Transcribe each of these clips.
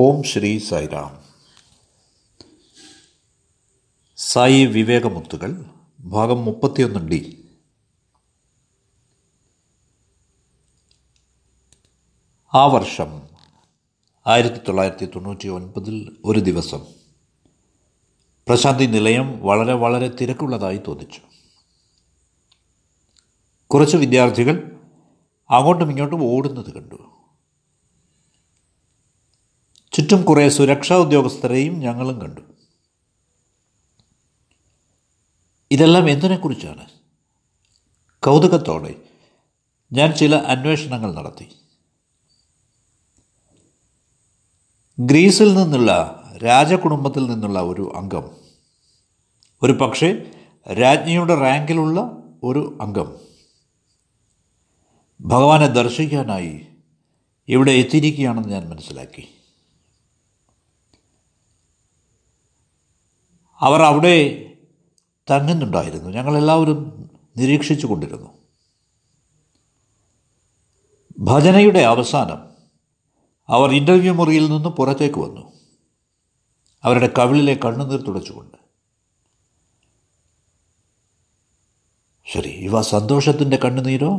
ഓം ശ്രീ സായിറാം. സായി വിവേകമുത്തുകൾ ഭാഗം 31D. ആ വർഷം 1999 ഒരു ദിവസം പ്രശാന്തി നിലയം വളരെ വളരെ തിരക്കുള്ളതായി തോന്നിച്ചു. കുറച്ച് വിദ്യാർത്ഥികൾ അങ്ങോട്ടും ഇങ്ങോട്ടും ഓടുന്നത് കണ്ടു. ചുറ്റും കുറേ സുരക്ഷാ ഉദ്യോഗസ്ഥരെയും ഞങ്ങളും കണ്ടു. ഇതെല്ലാം എന്തിനെക്കുറിച്ചാണ്? കൗതുകത്തോടെ ഞാൻ ചില അന്വേഷണങ്ങൾ നടത്തി. ഗ്രീസിൽ നിന്നുള്ള രാജകുടുംബത്തിൽ നിന്നുള്ള ഒരു അംഗം, ഒരു പക്ഷേ രാജ്ഞിയുടെ റാങ്കിലുള്ള ഒരു അംഗം ഭഗവാനെ ദർശിക്കാനായി ഇവിടെ എത്തിയിരിക്കുകയാണെന്ന് ഞാൻ മനസ്സിലാക്കി. അവർ അവിടെ തങ്ങുന്നുണ്ടായിരുന്നു. ഞങ്ങളെല്ലാവരും നിരീക്ഷിച്ചു കൊണ്ടിരുന്നു. ഭജനയുടെ അവസാനം അവർ ഇൻ്റർവ്യൂ മുറിയിൽ നിന്ന് പുറത്തേക്ക് വന്നു, അവരുടെ കവിളിലെ കണ്ണുനീർ തുടച്ചുകൊണ്ട്. ശരി, ഇവ സന്തോഷത്തിൻ്റെ കണ്ണുനീരോ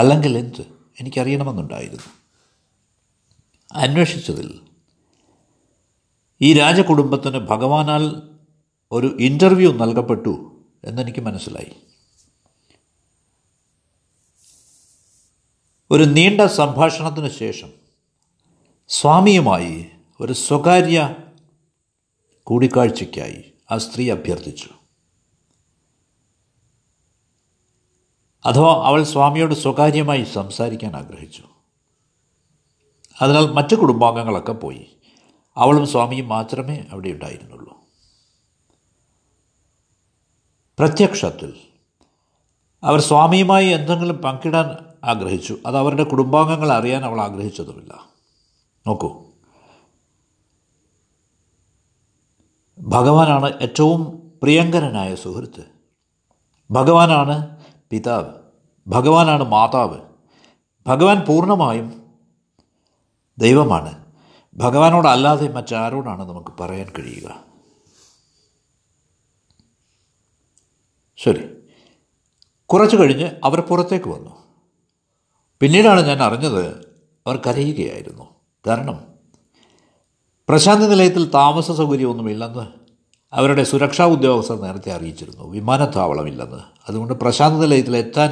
അല്ലെങ്കിൽ എന്ത്? എനിക്കറിയണമെന്നുണ്ടായിരുന്നു. അന്വേഷിച്ചതിൽ ഈ രാജകുടുംബത്തിന് ഭഗവാനാൽ ഒരു ഇൻ്റർവ്യൂ നൽകപ്പെട്ടു എന്നെനിക്ക് മനസ്സിലായി. ഒരു നീണ്ട സംഭാഷണത്തിന് ശേഷം സ്വാമിയുമായി ഒരു സ്വകാര്യ കൂടിക്കാഴ്ചയ്ക്കായി ആ സ്ത്രീ അഭ്യർത്ഥിച്ചു. അഥവാ അവൾ സ്വാമിയോട് സ്വകാര്യമായി സംസാരിക്കാൻ ആഗ്രഹിച്ചു. അതിനാൽ മറ്റ് കുടുംബാംഗങ്ങളൊക്കെ പോയി, അവളും സ്വാമിയും മാത്രമേ അവിടെ ഉണ്ടായിരുന്നുള്ളൂ. പ്രത്യക്ഷത്തിൽ അവർ സ്വാമിയുമായി എന്തെങ്കിലും പങ്കിടാൻ ആഗ്രഹിച്ചു, അത് അവരുടെ കുടുംബാംഗങ്ങൾ അറിയാൻ അവൾ ആഗ്രഹിച്ചതുമില്ല. നോക്കൂ, ഭഗവാനാണ് ഏറ്റവും പ്രിയങ്കരനായ സുഹൃത്ത്, ഭഗവാനാണ് പിതാവ്, ഭഗവാനാണ് മാതാവ്, ഭഗവാൻ പൂർണ്ണമായും ദൈവമാണ്. ഭഗവാനോടല്ലാതെ മറ്റാരോടാണ് നമുക്ക് പറയാൻ കഴിയുക? ശരി, കുറച്ചു കഴിഞ്ഞ് അവർ പുറത്തേക്ക് വന്നു. പിന്നീടാണ് ഞാൻ അറിഞ്ഞത് അവർ കരയുകയായിരുന്നു. കാരണം പ്രശാന്തി നിലയത്തിൽ താമസ സൗകര്യമൊന്നുമില്ലെന്ന് അവരുടെ സുരക്ഷാ ഉദ്യോഗസ്ഥർ നേരത്തെ അറിയിച്ചിരുന്നു. വിമാനത്താവളമില്ലെന്ന്, അതുകൊണ്ട് പ്രശാന്തി നിലയത്തിൽ എത്താൻ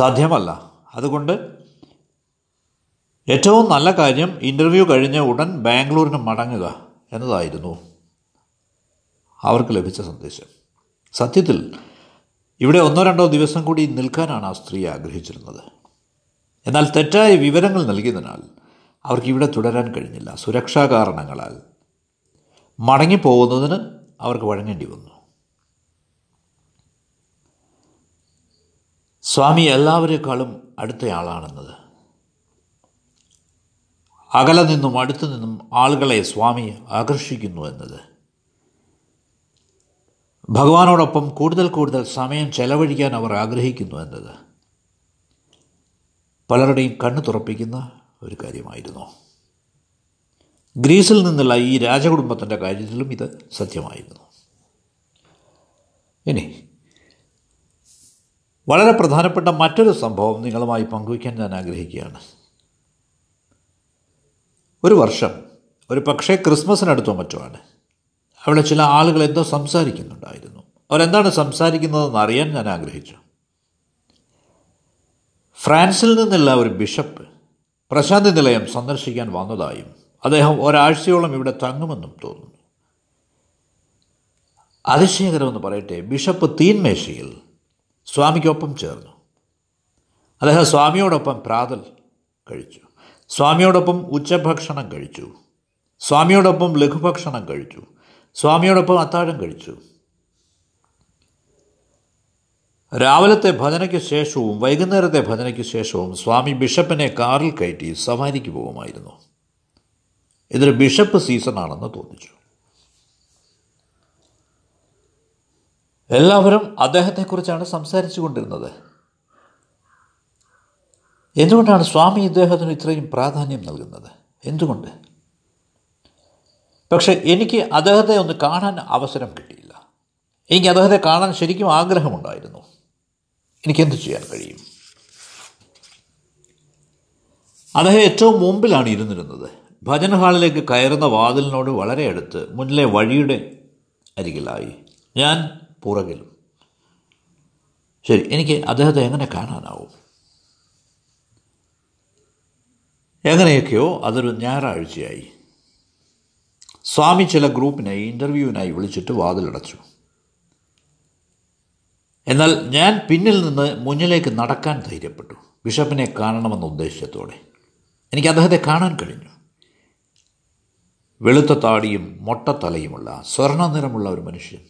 സാധ്യമല്ല. അതുകൊണ്ട് ഏറ്റവും നല്ല കാര്യം ഇൻ്റർവ്യൂ കഴിഞ്ഞ ഉടൻ ബാംഗ്ലൂരിന് മടങ്ങുക എന്നതായിരുന്നു അവർക്ക് ലഭിച്ച സന്ദേശം. സത്യത്തിൽ ഇവിടെ 1-2 ദിവസം കൂടി നിൽക്കാനാണ് ആ സ്ത്രീ ആഗ്രഹിച്ചിരുന്നത്. എന്നാൽ തെറ്റായ വിവരങ്ങൾ നൽകിയതിനാൽ അവർക്കിവിടെ തുടരാൻ കഴിഞ്ഞില്ല. സുരക്ഷാ കാരണങ്ങളാൽ മടങ്ങിപ്പോകുന്നതിന് അവർക്ക് വഴങ്ങേണ്ടി വന്നു. സ്വാമി എല്ലാവരെക്കാളും അടുത്തയാളാണെന്നത്, അകലെ നിന്നും അടുത്തു നിന്നും ആളുകളെ സ്വാമി ആകർഷിക്കുന്നു എന്നത്, ഭഗവാനോടൊപ്പം കൂടുതൽ കൂടുതൽ സമയം ചെലവഴിക്കാൻ അവർ ആഗ്രഹിക്കുന്നു എന്നത് പലരുടെയും കണ്ണു തുറപ്പിക്കുന്ന ഒരു കാര്യമായിരുന്നു. ഗ്രീസിൽ നിന്നുള്ള ഈ രാജകുടുംബത്തിൻ്റെ കാര്യത്തിലും ഇത് സത്യമായിരുന്നു. ഇനി വളരെ പ്രധാനപ്പെട്ട മറ്റൊരു സംഭവം നിങ്ങളുമായി പങ്കുവയ്ക്കാൻ ഞാൻ ആഗ്രഹിക്കുകയാണ്. ഒരു വർഷം, ഒരു പക്ഷേ ക്രിസ്മസിനടുത്തോ മറ്റോ ആണ്, അവിടെ ചില ആളുകൾ എന്തോ സംസാരിക്കുന്നുണ്ടായിരുന്നു. അവരെന്താണ് സംസാരിക്കുന്നതെന്ന് അറിയാൻ ഞാൻ ആഗ്രഹിച്ചു. ഫ്രാൻസിൽ നിന്നുള്ള ഒരു ബിഷപ്പ് പ്രശാന്തി നിലയം സന്ദർശിക്കാൻ വന്നതായും അദ്ദേഹം ഒരാഴ്ചയോളം ഇവിടെ തങ്ങുമെന്നും തോന്നുന്നു. അതിശയകരമെന്ന് പറയട്ടെ, ബിഷപ്പ് തീൻമേശയിൽ സ്വാമിക്കൊപ്പം ചേർന്നു. അദ്ദേഹം സ്വാമിയോടൊപ്പം പ്രാതൽ കഴിച്ചു, സ്വാമിയോടൊപ്പം ഉച്ചഭക്ഷണം കഴിച്ചു, സ്വാമിയോടൊപ്പം ലഘുഭക്ഷണം കഴിച്ചു, സ്വാമിയോടൊപ്പം അത്താഴം കഴിച്ചു. രാവിലത്തെ ഭജനയ്ക്ക് ശേഷവും വൈകുന്നേരത്തെ ഭജനയ്ക്ക് ശേഷവും സ്വാമി ബിഷപ്പിനെ കാറിൽ കയറ്റി സവാരിക്ക് പോകുമായിരുന്നു. ഇതൊരു ബിഷപ്പ് സീസണാണെന്ന് തോന്നിച്ചു. എല്ലാവരും അദ്ദേഹത്തെക്കുറിച്ചാണ് സംസാരിച്ചു കൊണ്ടിരുന്നത്. എന്തുകൊണ്ടാണ് സ്വാമി ഇദ്ദേഹത്തിന് ഇത്രയും പ്രാധാന്യം നൽകുന്നത്? എന്തുകൊണ്ട്? പക്ഷേ എനിക്ക് അദ്ദേഹത്തെ ഒന്ന് കാണാൻ അവസരം കിട്ടിയില്ല. എനിക്ക് അദ്ദേഹത്തെ കാണാൻ ശരിക്കും ആഗ്രഹമുണ്ടായിരുന്നു. എനിക്കെന്ത് ചെയ്യാൻ കഴിയും? അദ്ദേഹം ഏറ്റവും മുമ്പിലാണ് ഇരുന്നിരുന്നത്. ഭജന ഹാളിലേക്ക് കയറുന്ന വാതിലിനോട് വളരെ അടുത്ത് മുന്നിലെ വഴിയുടെ അരികിലായി, ഞാൻ പുറകിലും. ശരി, എനിക്ക് അദ്ദേഹത്തെ എങ്ങനെ കാണാനാവും? എങ്ങനെയൊക്കെയോ അതൊരു ഞായറാഴ്ചയായി. സ്വാമി ചില ഗ്രൂപ്പിനെ ഇൻ്റർവ്യൂവിനായി വിളിച്ചിട്ട് വാതിലടച്ചു. എന്നാൽ ഞാൻ പിന്നിൽ നിന്ന് മുന്നിലേക്ക് നടക്കാൻ ധൈര്യപ്പെട്ടു, ബിഷപ്പിനെ കാണണമെന്ന ഉദ്ദേശ്യത്തോടെ. എനിക്ക് അദ്ദേഹത്തെ കാണാൻ കഴിഞ്ഞു. വെളുത്ത താടിയും മൊട്ടത്തലയുമുള്ള സ്വർണ്ണ നിറമുള്ള ഒരു മനുഷ്യൻ,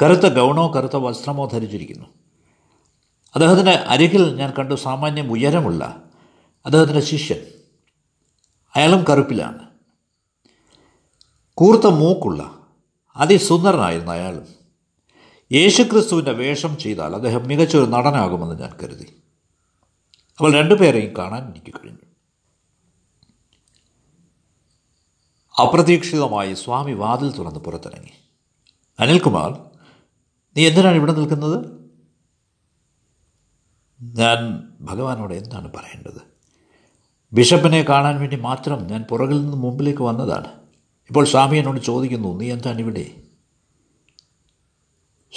കറുത്ത ഗൗണോ കറുത്ത വസ്ത്രമോ ധരിച്ചിരിക്കുന്നു. അദ്ദേഹത്തിൻ്റെ അരികിൽ ഞാൻ കണ്ടു സാമാന്യം ഉയരമുള്ള അദ്ദേഹത്തിൻ്റെ ശിഷ്യൻ. അയാളും കറുപ്പിലാണ്. കൂർത്ത മൂക്കുള്ള അതിസുന്ദരനായിരുന്നു അയാളും. യേശുക്രിസ്തുവിൻ്റെ വേഷം ചെയ്താൽ അദ്ദേഹം മികച്ചൊരു നടനാകുമെന്ന് ഞാൻ കരുതി. അപ്പോൾ രണ്ടുപേരെയും കാണാൻ എനിക്ക് കഴിഞ്ഞു. അപ്രതീക്ഷിതമായി സ്വാമി വാതിൽ തുറന്ന് പുറത്തിറങ്ങി. അനിൽകുമാർ, നീ എന്തിനാണ് ഇവിടെ നിൽക്കുന്നത്? ഞാൻ ഭഗവാനോട് എന്താണ് പറയേണ്ടത്? ബിഷപ്പിനെ കാണാൻ വേണ്ടി മാത്രം ഞാൻ പുറകിൽ നിന്ന് മുമ്പിലേക്ക് വന്നതാണ്. ഇപ്പോൾ സ്വാമി എന്നോട് ചോദിക്കുന്നു, നീ എന്താണ് ഇവിടെ?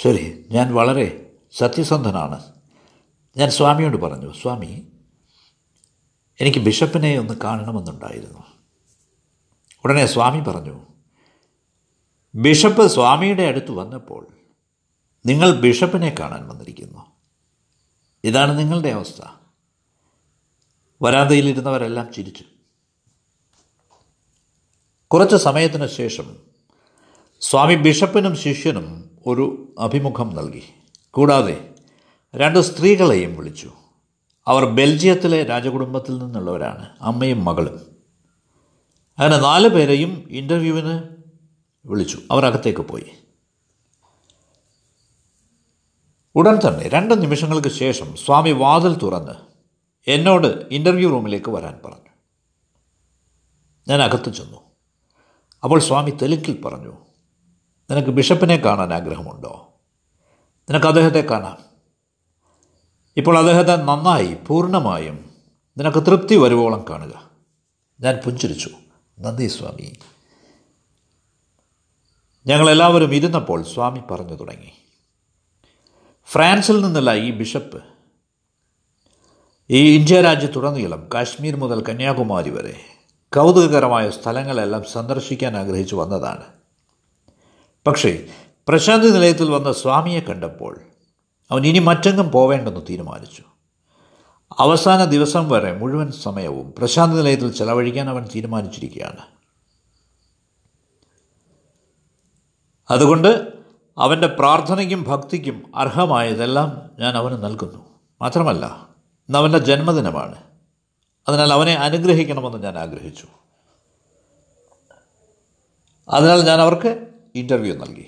ശരി, ഞാൻ വളരെ സത്യസന്ധനാണ്. ഞാൻ സ്വാമിയോട് പറഞ്ഞു, സ്വാമി, എനിക്ക് ബിഷപ്പിനെ ഒന്ന് കാണണമെന്നുണ്ടായിരുന്നു. ഉടനെ സ്വാമി പറഞ്ഞു, ബിഷപ്പ് സ്വാമിയുടെ അടുത്ത് വന്നപ്പോൾ നിങ്ങൾ ബിഷപ്പിനെ കാണാൻ വന്നിരിക്കുന്നു. ഇതാണ് നിങ്ങളുടെ അവസ്ഥ. വരാന്തയിലിരുന്നവരെല്ലാം ചിരിച്ചു. കുറച്ച് സമയത്തിന് ശേഷം സ്വാമി ബിഷപ്പിനും ശിഷ്യനും ഒരു അഭിമുഖം നൽകി. കൂടാതെ രണ്ട് സ്ത്രീകളെയും വിളിച്ചു. അവർ ബെൽജിയത്തിലെ രാജകുടുംബത്തിൽ നിന്നുള്ളവരാണ്, അമ്മയും മകളും. അങ്ങനെ 4 പേരെയും ഇൻ്റർവ്യൂവിന് വിളിച്ചു. അവർ അകത്തേക്ക് പോയി. ഉടൻ തന്നെ 2 നിമിഷങ്ങൾക്ക് ശേഷം സ്വാമി വാതിൽ തുറന്ന് എന്നോട് ഇൻ്റർവ്യൂ റൂമിലേക്ക് വരാൻ പറഞ്ഞു. ഞാൻ അകത്ത് ചെന്നു. അപ്പോൾ സ്വാമി തെലുങ്കിൽ പറഞ്ഞു, നിനക്ക് ബിഷപ്പിനെ കാണാൻ ആഗ്രഹമുണ്ടോ? നിനക്ക് അദ്ദേഹത്തെ കാണാം. ഇപ്പോൾ അദ്ദേഹത്തെ നന്നായി, പൂർണ്ണമായും, നിനക്ക് തൃപ്തി വരുവോളം കാണുക. ഞാൻ പുഞ്ചിരിച്ചു. നന്ദി സ്വാമി. ഞങ്ങളെല്ലാവരും ഇരുന്നപ്പോൾ സ്വാമി പറഞ്ഞു തുടങ്ങി, ഫ്രാൻസിൽ നിന്നുള്ള ഈ ബിഷപ്പ് ഈ ഇന്ത്യ രാജ്യത്തുടനീളം, കാശ്മീർ മുതൽ കന്യാകുമാരി വരെ, കൗതുകകരമായ സ്ഥലങ്ങളെല്ലാം സന്ദർശിക്കാൻ ആഗ്രഹിച്ചു വന്നതാണ്. പക്ഷേ പ്രശാന്തി നിലയത്തിൽ വന്ന സ്വാമിയെ കണ്ടപ്പോൾ അവൻ ഇനി മറ്റെങ്ങും പോവേണ്ടെന്ന് തീരുമാനിച്ചു. അവസാന ദിവസം വരെ മുഴുവൻ സമയവും പ്രശാന്തി നിലയത്തിൽ ചെലവഴിക്കാൻ അവൻ തീരുമാനിച്ചിരിക്കുകയാണ്. അതുകൊണ്ട് അവൻ്റെ പ്രാർത്ഥനയ്ക്കും ഭക്തിക്കും അർഹമായതെല്ലാം ഞാൻ അവന് നൽകുന്നു. മാത്രമല്ല, ഇന്ന് അവൻ്റെ ജന്മദിനമാണ്. അതിനാൽ അവനെ അനുഗ്രഹിക്കണമെന്ന് ഞാൻ ആഗ്രഹിച്ചു. അതിനാൽ ഞാൻ അവർക്ക് ഇൻ്റർവ്യൂ നൽകി.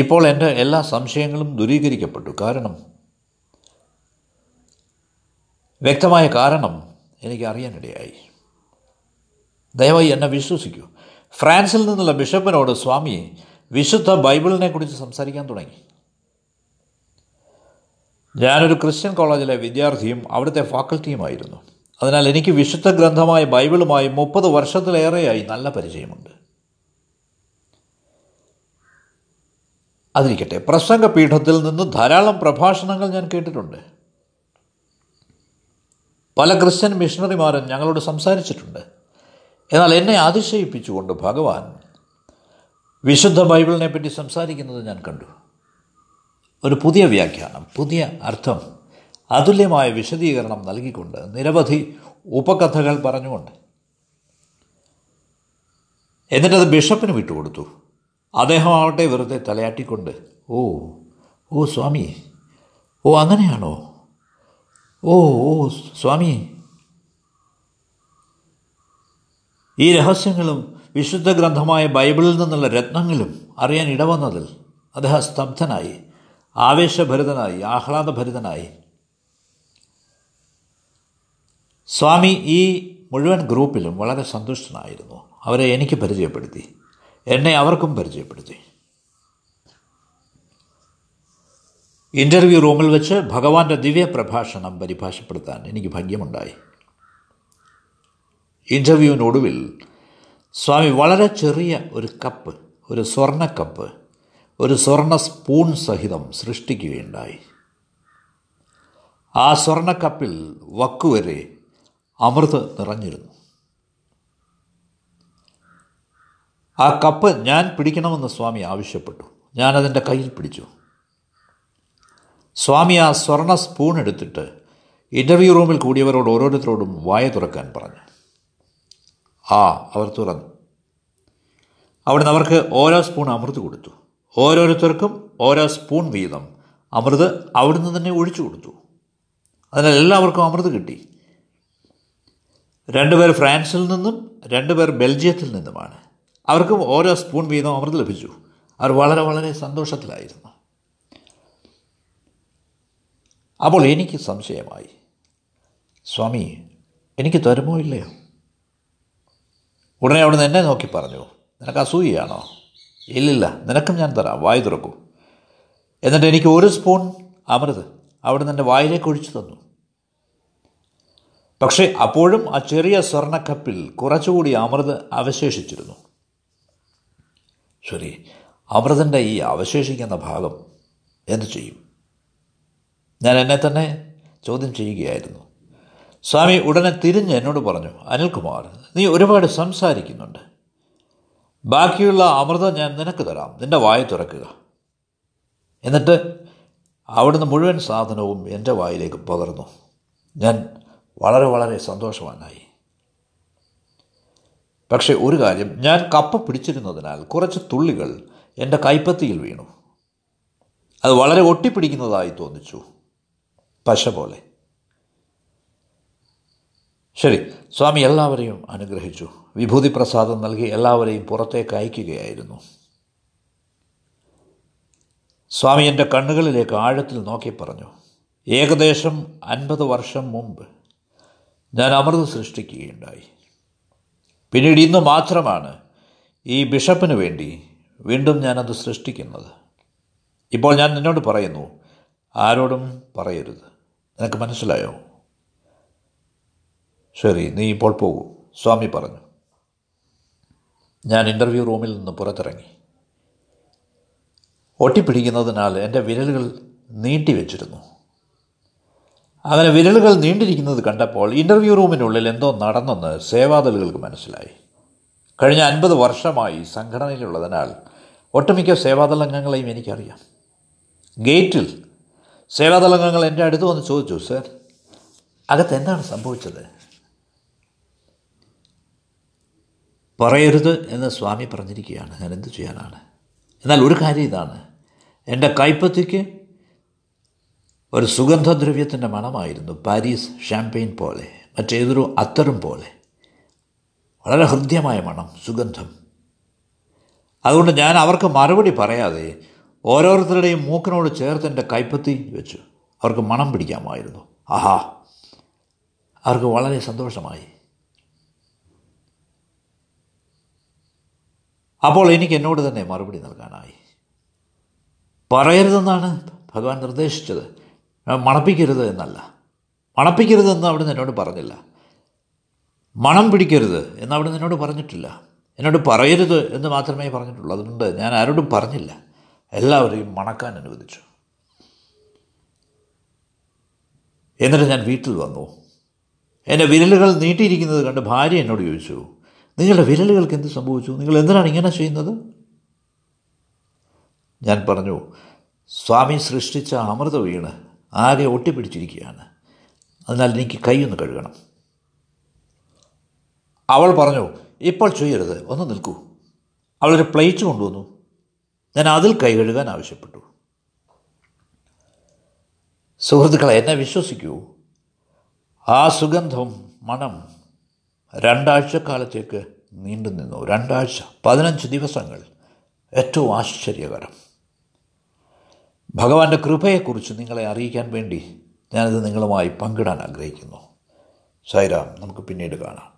ഇപ്പോൾ എൻ്റെ എല്ലാ സംശയങ്ങളും ദൂരീകരിക്കപ്പെട്ടു. കാരണം, വ്യക്തമായ കാരണം എനിക്ക് അറിയാനിടയായി. ദയവായി എന്നെ വിശ്വസിക്കൂ. ഫ്രാൻസിൽ നിന്നുള്ള ബിഷപ്പിനോട് സ്വാമി വിശുദ്ധ ബൈബിളിനെ കുറിച്ച് സംസാരിക്കാൻ തുടങ്ങി. ഞാനൊരു ക്രിസ്ത്യൻ കോളേജിലെ വിദ്യാർത്ഥിയും അവിടുത്തെ ഫാക്കൽറ്റിയുമായിരുന്നു. അതിനാൽ എനിക്ക് വിശുദ്ധ ഗ്രന്ഥമായ ബൈബിളുമായി 30 വർഷത്തിലേറെയായി നല്ല പരിചയമുണ്ട്. അതിരിക്കട്ടെ, പ്രസംഗപീഠത്തിൽ നിന്ന് ധാരാളം പ്രഭാഷണങ്ങൾ ഞാൻ കേട്ടിട്ടുണ്ട്. പല ക്രിസ്ത്യൻ മിഷണറിമാരും ഞങ്ങളോട് സംസാരിച്ചിട്ടുണ്ട്. എന്നാൽ എന്നെ അതിശയിപ്പിച്ചുകൊണ്ട് ഭഗവാൻ വിശുദ്ധ ബൈബിളിനെ പറ്റി സംസാരിക്കുന്നത് ഞാൻ കണ്ടു. ഒരു പുതിയ വ്യാഖ്യാനം, പുതിയ അർത്ഥം, അതുല്യമായ വിശദീകരണം നൽകിക്കൊണ്ട്, നിരവധി ഉപകഥകൾ പറഞ്ഞുകൊണ്ട്. എന്നിട്ടത് ബിഷപ്പിന് വിട്ടുകൊടുത്തു. അദ്ദേഹം ആവട്ടെ വെറുതെ തലയാട്ടിക്കൊണ്ട്, ഓ ഓ സ്വാമി, ഓ അങ്ങനെയാണോ, ഓ ഓ സ്വാമി, ഈ രഹസ്യങ്ങളും വിശുദ്ധ ഗ്രന്ഥമായ ബൈബിളിൽ നിന്നുള്ള രത്നങ്ങളും അറിയാൻ ഇടവന്നതിൽ അദ്ദേഹം സ്തബ്ധനായി, ആവേശഭരിതനായി, ആഹ്ലാദഭരിതനായി. സ്വാമി ഈ മുഴുവൻ ഗ്രൂപ്പിലും വളരെ സന്തുഷ്ടനായിരുന്നു. അവരെ എനിക്ക് പരിചയപ്പെടുത്തി, എന്നെ അവർക്കും പരിചയപ്പെടുത്തി. ഇൻ്റർവ്യൂ റൂമിൽ വെച്ച് ഭഗവാന്റെ ദിവ്യ പ്രഭാഷണം പരിഭാഷപ്പെടുത്താൻ എനിക്ക് ഭാഗ്യമുണ്ടായി. ഇൻ്റർവ്യൂവിനൊടുവിൽ സ്വാമി വളരെ ചെറിയ ഒരു കപ്പ്, ഒരു സ്വർണ്ണ കപ്പ്, ഒരു സ്വർണ്ണ സ്പൂൺ സഹിതം സൃഷ്ടിക്കുകയുണ്ടായി. ആ സ്വർണ്ണ കപ്പിൽ വക്കുവരെ അമൃത് നിറഞ്ഞിരുന്നു. ആ കപ്പ് ഞാൻ പിടിക്കണമെന്ന് സ്വാമി ആവശ്യപ്പെട്ടു. ഞാനതിൻ്റെ കയ്യിൽ പിടിച്ചു. സ്വാമി ആ സ്വർണ്ണ സ്പൂൺ എടുത്തിട്ട് ഇൻ്റർവ്യൂ റൂമിൽ കൂടിയവരോട് ഓരോരുത്തരോടും വായ തുറക്കാൻ പറഞ്ഞു. അവർ തുറന്നു. അവിടുന്ന് അവർക്ക് ഓരോ സ്പൂൺ അമൃത് കൊടുത്തു. ഓരോരുത്തർക്കും ഓരോ സ്പൂൺ വീതം അമൃത് അവിടുന്ന് തന്നെ ഒഴിച്ചു കൊടുത്തു. അതിനാൽ എല്ലാവർക്കും അമൃത് കിട്ടി. 2 പേർ ഫ്രാൻസിൽ നിന്നും 2 പേർ ബെൽജിയത്തിൽ നിന്നുമാണ്. അവർക്കും ഓരോ സ്പൂൺ വീതം അമൃത് ലഭിച്ചു. അവർ വളരെ വളരെ സന്തോഷത്തിലായിരുന്നു. അപ്പോൾ എനിക്ക് സംശയമായി, സ്വാമി എനിക്ക് തരുമോ ഇല്ലയോ? ഉടനെ അവിടുന്ന് എന്നെ നോക്കി പറഞ്ഞു, നിനക്ക് അസൂയയാണോ? ഇല്ലില്ല, നിനക്കും ഞാൻ തരാം, വായ് തുറക്കൂ. എന്നിട്ട് എനിക്ക് ഒരു സ്പൂൺ അമൃത് അവിടുന്ന് എൻ്റെ വായിലേക്ക് ഒഴിച്ചു തന്നു. പക്ഷേ അപ്പോഴും ആ ചെറിയ സ്വർണ്ണക്കപ്പിൽ കുറച്ചുകൂടി അമൃത് അവശേഷിച്ചിരുന്നു. ശരി, അമൃതിൻ്റെ ഈ അവശേഷിക്കുന്ന ഭാഗം എന്തു ചെയ്യും? ഞാൻ എന്നെ തന്നെ ചോദ്യം ചെയ്യുകയായിരുന്നു. സ്വാമി ഉടനെ തിരിഞ്ഞ് എന്നോട് പറഞ്ഞു, അനിൽകുമാർ, നീ ഒരുപാട് സംസാരിക്കുന്നുണ്ട്. ബാക്കിയുള്ള അമൃതം ഞാൻ നിനക്ക് തരാം. നിൻ്റെ വായ തുറക്കുക. എന്നിട്ട് അവിടുന്ന് മുഴുവൻ സാധനവും എൻ്റെ വായിലേക്ക് പകർന്നു. ഞാൻ വളരെ വളരെ സന്തോഷവാനായി. പക്ഷേ ഒരു കാര്യം, ഞാൻ കപ്പ് പിടിച്ചിരുന്നതിനാൽ കുറച്ച് തുള്ളികൾ എൻ്റെ കൈപ്പത്തിയിൽ വീണു. അത് വളരെ ഒട്ടിപ്പിടിക്കുന്നതായി തോന്നിച്ചു, പശ പോലെ. ശരി, സ്വാമി എല്ലാവരെയും അനുഗ്രഹിച്ചു. വിഭൂതി പ്രസാദം നൽകി എല്ലാവരെയും പുറത്തേക്ക് അയക്കുകയായിരുന്നു. സ്വാമി എൻ്റെ കണ്ണുകളിലേക്ക് ആഴത്തിൽ നോക്കി പറഞ്ഞു, ഏകദേശം 50 വർഷം മുമ്പ് ഞാൻ അമൃത് സൃഷ്ടിക്കുകയുണ്ടായി. പിന്നീട് ഇന്ന് മാത്രമാണ് ഈ ബിഷപ്പിന് വേണ്ടി വീണ്ടും ഞാനത് സൃഷ്ടിക്കുന്നത്. ഇപ്പോൾ ഞാൻ നിന്നോട് പറയുന്നു, ആരോടും പറയരുത്. നിനക്ക് മനസ്സിലായോ? ശരി, നീ ഇപ്പോൾ പോകൂ, സ്വാമി പറഞ്ഞു. ഞാൻ ഇൻ്റർവ്യൂ റൂമിൽ നിന്ന് പുറത്തിറങ്ങി. ഒട്ടിപ്പിടിക്കുന്നതിനാൽ എൻ്റെ വിരലുകൾ നീട്ടിവെച്ചിരുന്നു. അങ്ങനെ വിരലുകൾ നീണ്ടിരിക്കുന്നത് കണ്ടപ്പോൾ ഇൻ്റർവ്യൂ റൂമിനുള്ളിൽ എന്തോ നടന്നെന്ന് സേവാദലുകൾക്ക് മനസ്സിലായി. കഴിഞ്ഞ 50 വർഷമായി സംഘടനയിലുള്ളതിനാൽ ഒട്ടുമിക്ക സേവാദൾ അംഗങ്ങളെയും എനിക്കറിയാം. ഗേറ്റിൽ സേവാദൾ അംഗങ്ങൾ എൻ്റെ അടുത്ത് വന്ന് ചോദിച്ചു, സർ, അകത്ത് എന്താണ് സംഭവിച്ചത്? പറയരുത് എന്ന് സ്വാമി പറഞ്ഞിരിക്കുകയാണ്. ഞാൻ എന്തു ചെയ്യാനാണ്? എന്നാൽ ഒരു കാര്യം ഇതാണ്, എൻ്റെ കൈപ്പത്തിക്ക് ഒരു സുഗന്ധദ്രവ്യത്തിൻ്റെ മണമായിരുന്നു, പാരീസ് ഷാംപെയിൻ പോലെ, മറ്റേതൊരു അത്തറും പോലെ. വളരെ ഹൃദ്യമായ മണം, സുഗന്ധം. അതുകൊണ്ട് ഞാൻ അവർക്ക് മറുപടി പറയാതെ ഓരോരുത്തരുടെയും മൂക്കിനോട് ചേർത്ത് എൻ്റെ കൈപ്പത്തി വെച്ചു. അവർക്ക് മണം പിടിക്കാമായിരുന്നു. ആഹാ, അവർക്ക് വളരെ സന്തോഷമായി. അപ്പോൾ എനിക്ക് എന്നോട് തന്നെ മറുപടി നൽകാനായി. പറയരുതെന്നാണ് ഭഗവാൻ നിർദ്ദേശിച്ചത്, മണപ്പിക്കരുത് എന്നല്ല. മണപ്പിക്കരുതെന്ന് അവിടുന്ന് എന്നോട് പറഞ്ഞില്ല, മണം പിടിക്കരുത് എന്ന് അവിടുന്ന് എന്നോട് പറഞ്ഞിട്ടില്ല, എന്നോട് പറയരുത് എന്ന് മാത്രമേ പറഞ്ഞിട്ടുള്ളൂ. അതുകൊണ്ട് ഞാൻ ആരോടും പറഞ്ഞില്ല, എല്ലാവരെയും മണക്കാൻ അനുവദിച്ചു. എന്നിട്ട് ഞാൻ വീട്ടിൽ വന്നു. എൻ്റെ വിരലുകൾ നീട്ടിയിരിക്കുന്നത് കണ്ട് ഭാര്യ എന്നോട് ചോദിച്ചു, നിങ്ങളുടെ വിരലുകൾക്ക് എന്ത് സംഭവിച്ചു? നിങ്ങൾ എന്തിനാണ് ഇങ്ങനെ ചെയ്യുന്നത്? ഞാൻ പറഞ്ഞു, സ്വാമി സൃഷ്ടിച്ച അമൃത വീണ് ആകെ ഒട്ടിപ്പിടിച്ചിരിക്കുകയാണ്. അതിനാൽ എനിക്ക് കൈയൊന്ന് കഴുകണം. അവൾ പറഞ്ഞു, ഇപ്പോൾ ചെയ്യരുത്, ഒന്ന് നിൽക്കൂ. അവളൊരു പ്ലേറ്റ് കൊണ്ടുവന്നു. ഞാൻ അതിൽ കൈ കഴുകാൻ ആവശ്യപ്പെട്ടു. സുഹൃത്തുക്കളെ, എന്നെ വിശ്വസിക്കൂ, ആ സുഗന്ധം, മണം 2 ആഴ്ചക്കാലത്തേക്ക് നീണ്ടു നിന്നു. 2 ആഴ്ച 15 ദിവസങ്ങൾ. ഏറ്റവും ആശ്ചര്യകരം. ഭഗവാന്റെ കൃപയെക്കുറിച്ച് നിങ്ങളെ അറിയിക്കാൻ വേണ്ടി ഞാനത് നിങ്ങളുമായി പങ്കിടാൻ ആഗ്രഹിക്കുന്നു. സായിരാം. നമുക്ക് പിന്നീട് കാണാം.